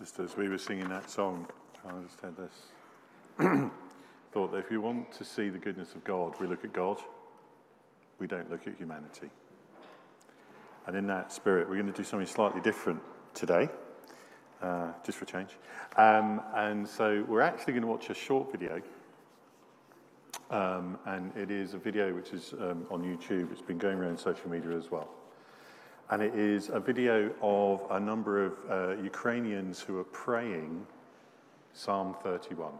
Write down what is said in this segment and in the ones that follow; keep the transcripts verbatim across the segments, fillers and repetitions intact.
Just as we were singing that song, I just had this thought that if you want to see the goodness of God, we look at God, we don't look at humanity. And in that spirit, we're going to do something slightly different today, uh, just for a change. Um, and so we're actually going to watch a short video. Um, and it is a video which is um, on YouTube. It's been going around social media as well. And it is a video of a number of uh, Ukrainians who are praying Psalm thirty-one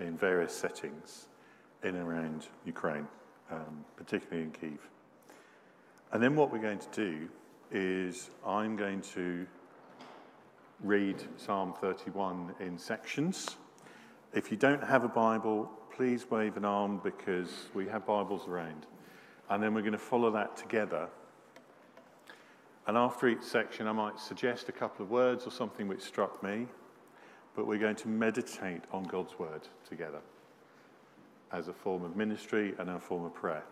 in various settings in and around Ukraine, um, particularly in Kyiv. And then what we're going to do is I'm going to read Psalm thirty-one in sections. If you don't have a Bible, please wave an arm because we have Bibles around. And then we're going to follow that together. And after each section, I might suggest a couple of words or something which struck me, but we're going to meditate on God's word together as a form of ministry and a form of prayer.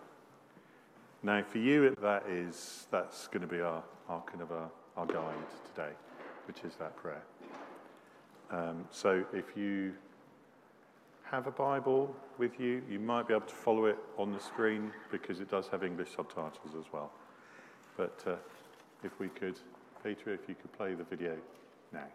Now, for you, that is, that's going to be our, our kind of our, our guide today, which is that prayer. Um, so if you have a Bible with you, you might be able to follow it on the screen because it does have English subtitles as well. But... Uh, If we could, Petra, if you could play the video now.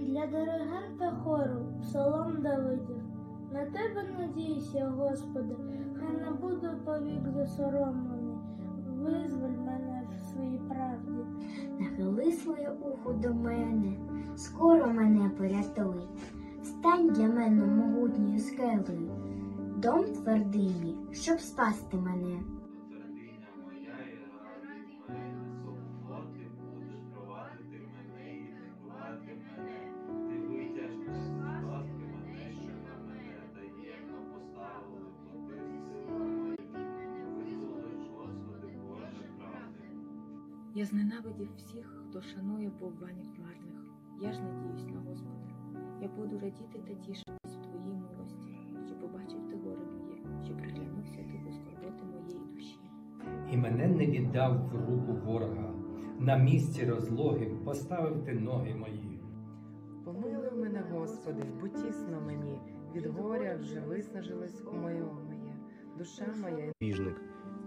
Для диригента хору, псалом Давидів, на тебе надіюся, Господи, хай не буду повік засоромлений, визволь мене в своїй правді. Нахили своє ухо до мене, скоро мене порятуй, стань для мене могутньою скелею, дом твердий мій, щоб спасти мене. Я зненавидів всіх, хто шанує бовбанів марних. Я ж надіюсь на Господа. Я буду радіти та тішитись в Твоїй милості, що побачив Ти горе моє, що приглянувся Ти до скорботи моєї душі. І мене не віддав в руку ворога. На місці розлоги поставив Ти ноги мої. Помилуй мене, Господи, бо тісно мені. Від горя вже виснажилось у моєму моє. Душа моя. Біжник.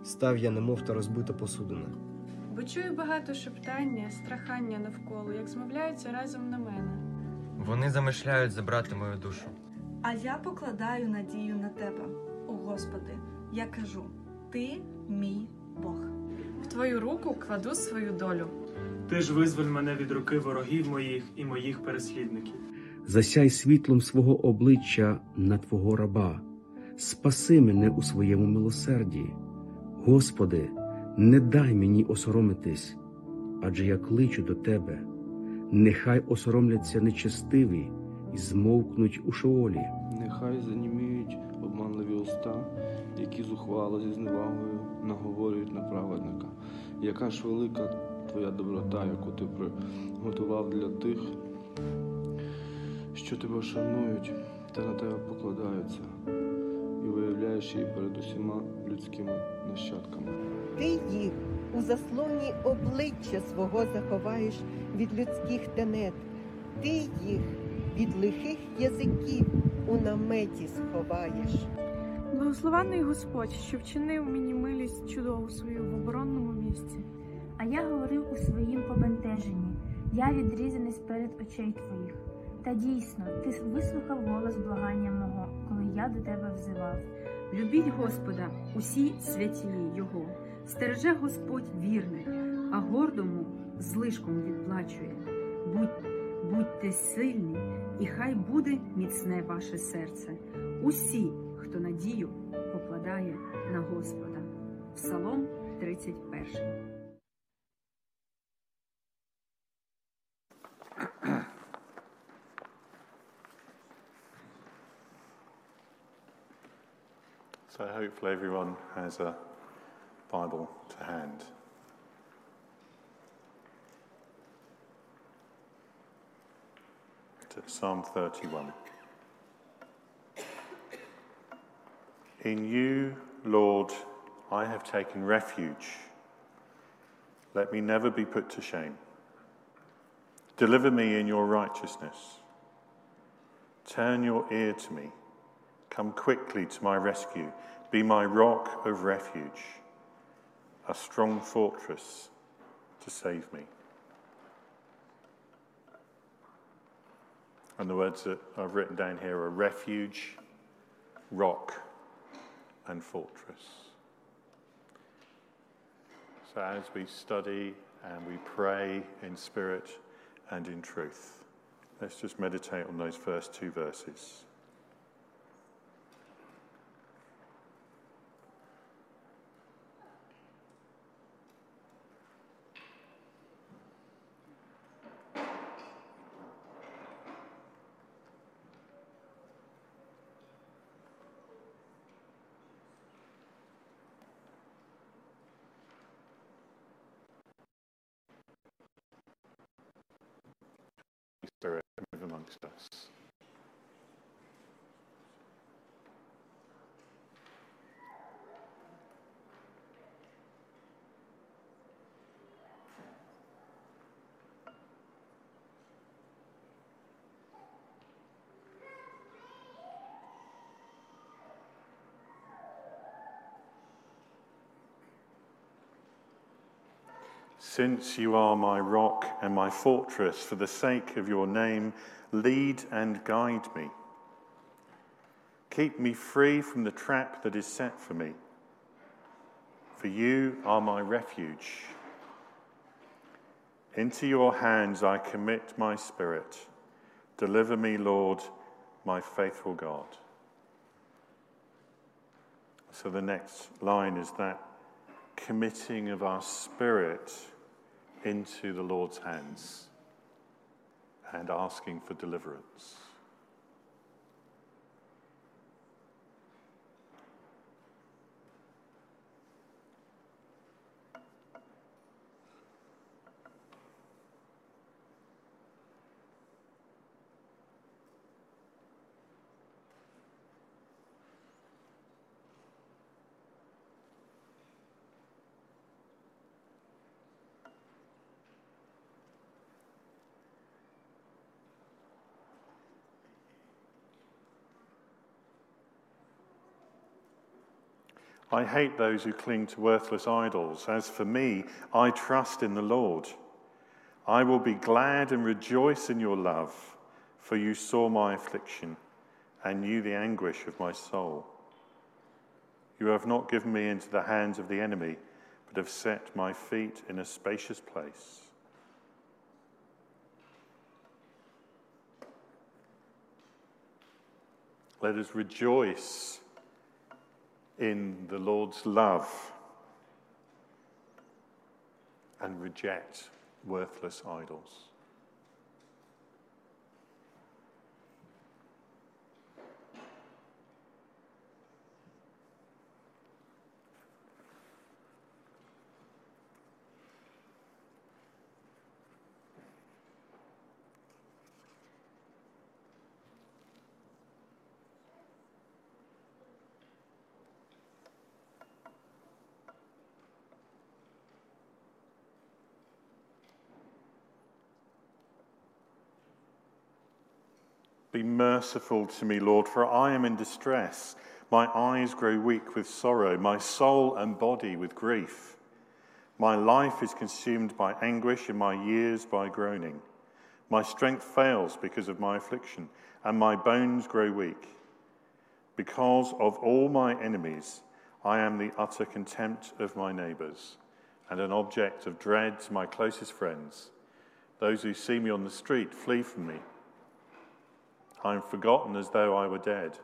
Став я немов та розбита посудина. Бо чую багато шептання, страхання навколо, як змовляються разом на мене. Вони замишляють забрати мою душу. А я покладаю надію на Тебе, о Господи. Я кажу, Ти мій Бог. В Твою руку кладу свою долю. Ти ж визволь мене від руки ворогів моїх і моїх переслідників. Засяй світлом свого обличчя на Твого раба. Спаси мене у своєму милосерді. Господи, не дай мені осоромитись, адже я кличу до Тебе. Нехай осоромляться нечестиві і змовкнуть у шоолі. Нехай заніміють обманливі уста, які зухвало зі зневагою наговорюють на праведника. Яка ж велика Твоя доброта, яку Ти приготував для тих, що Тебе шанують та на Тебе покладаються, і виявляєш її перед усіма людськими нащадками. Ти їх у заслоні обличчя свого заховаєш від людських тенет. Ти їх від лихих язиків у наметі сховаєш. Благословенний Господь, що вчинив мені милість чудову свою в оборонному місці. А я говорив у своїм побентеженні, я відрізаний сперед очей твоїх. Та дійсно, ти вислухав голос благання мого, коли я до тебе взивав. Любіть Господа, усі святі Його. Стереже Господь вірних, а гордому злишком відплачує. Будь, будьте сильні, і хай буде міцне ваше серце. Усі, хто надію покладає на Господа. Псалом тридцять один. So hopefully everyone has a Bible to hand. To Psalm thirty-one. In you, Lord, I have taken refuge. Let me never be put to shame. Deliver me in your righteousness. Turn your ear to me. Come quickly to my rescue. Be my rock of refuge, a strong fortress to save me. And the words that I've written down here are refuge, rock, and fortress. So as we study and we pray in spirit and in truth, let's just meditate on those first two verses. Spirit, move amongst us. Since you are my rock and my fortress, for the sake of your name, lead and guide me. Keep me free from the trap that is set for me, for you are my refuge. Into your hands I commit my spirit. Deliver me, Lord, my faithful God. So the next line is that committing of our spirit into the Lord's hands and asking for deliverance. I hate those who cling to worthless idols. As for me, I trust in the Lord. I will be glad and rejoice in your love, for you saw my affliction and knew the anguish of my soul. You have not given me into the hands of the enemy, but have set my feet in a spacious place. Let us rejoice in the Lord's love and reject worthless idols. Be merciful to me, Lord, for I am in distress. My eyes grow weak with sorrow, my soul and body with grief. My life is consumed by anguish and my years by groaning. My strength fails because of my affliction, and my bones grow weak. Because of all my enemies, I am the utter contempt of my neighbours, and an object of dread to my closest friends. Those who see me on the street flee from me. I am forgotten as though I were dead.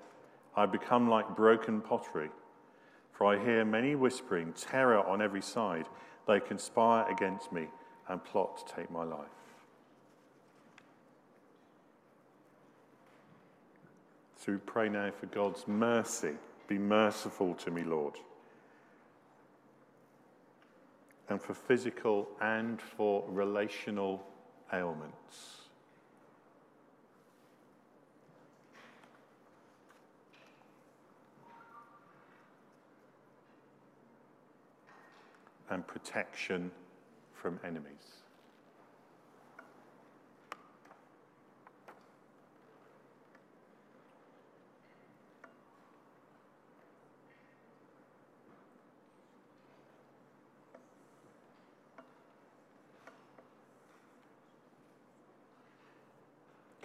I become like broken pottery, for I hear many whispering terror on every side. They conspire against me and plot to take my life. So we pray now for God's mercy Be merciful to me, Lord. And for physical and for relational ailments. And protection from enemies.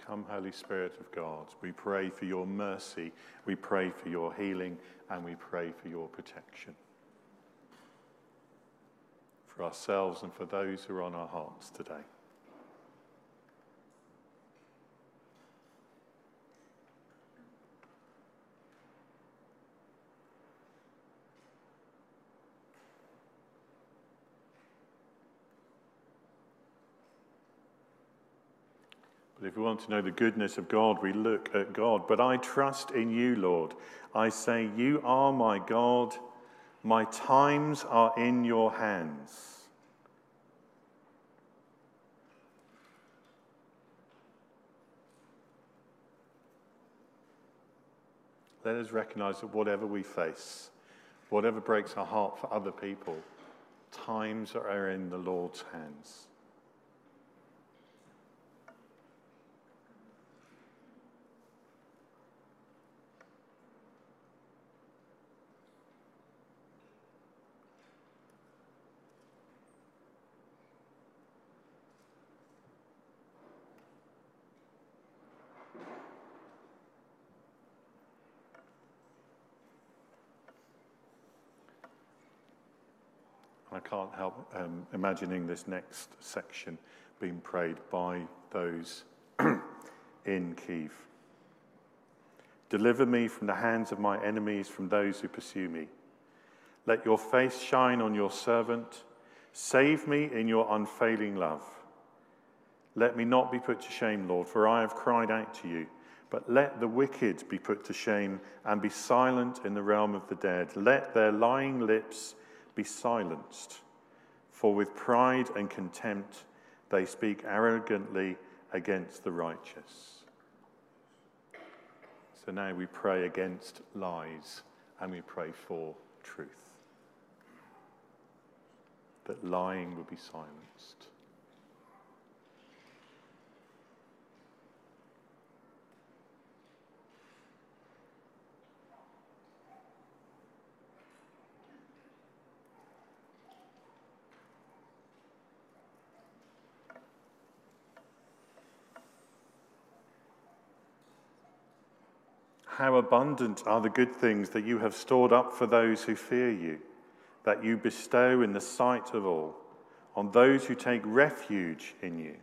Come, Holy Spirit of God, we pray for your mercy, we pray for your healing, and we pray for your protection. For ourselves and for those who are on our hearts today. But if we want to know the goodness of God, we look at God. But I trust in you, Lord. I say, you are my God. My times are in your hands. Let us recognize that whatever we face, whatever breaks our heart for other people, times are in the Lord's hands. I can't help um, imagining this next section being prayed by those in Kiev. Deliver me from the hands of my enemies, from those who pursue me. Let your face shine on your servant. Save me in your unfailing love. Let me not be put to shame, Lord, for I have cried out to you. But let the wicked be put to shame and be silent in the realm of the dead. Let their lying lips be silenced, for with pride and contempt they speak arrogantly against the righteous. So now we pray against lies and we pray for truth, that lying will be silenced. How abundant are the good things that you have stored up for those who fear you, that you bestow in the sight of all, on those who take refuge in you.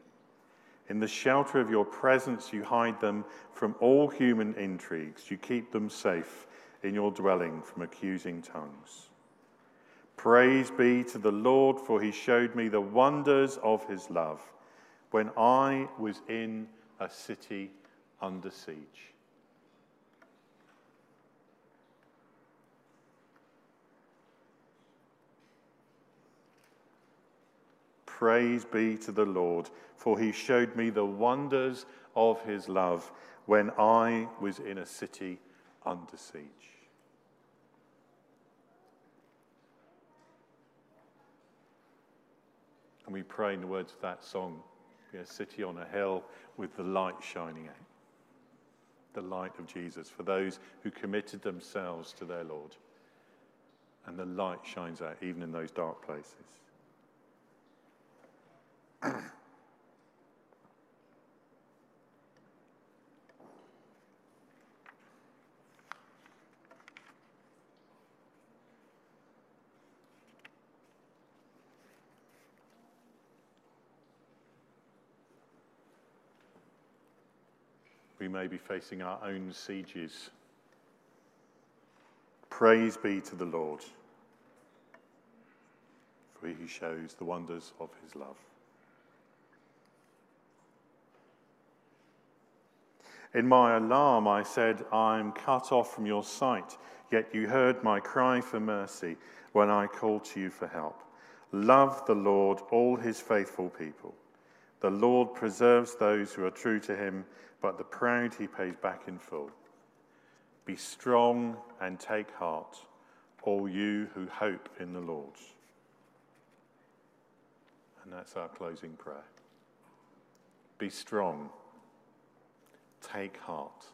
In the shelter of your presence you hide them from all human intrigues. You keep them safe in your dwelling from accusing tongues. Praise be to the Lord, for he showed me the wonders of his love when I was in a city under siege. Praise be to the Lord, for he showed me the wonders of his love when I was in a city under siege. And we pray in the words of that song, a city on a hill with the light shining out, the light of Jesus, for those who committed themselves to their Lord. And the light shines out even in those dark places. We may be facing our own sieges. Praise be to the Lord, for he shows the wonders of his love. In my alarm, I said, I am cut off from your sight. Yet you heard my cry for mercy when I called to you for help. Love the Lord, all his faithful people. The Lord preserves those who are true to him, but the proud he pays back in full. Be strong and take heart, all you who hope in the Lord. And that's our closing prayer. Be strong. Take heart.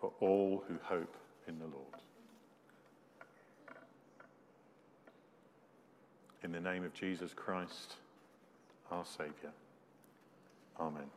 For all who hope in the Lord. In the name of Jesus Christ, our Saviour. Amen.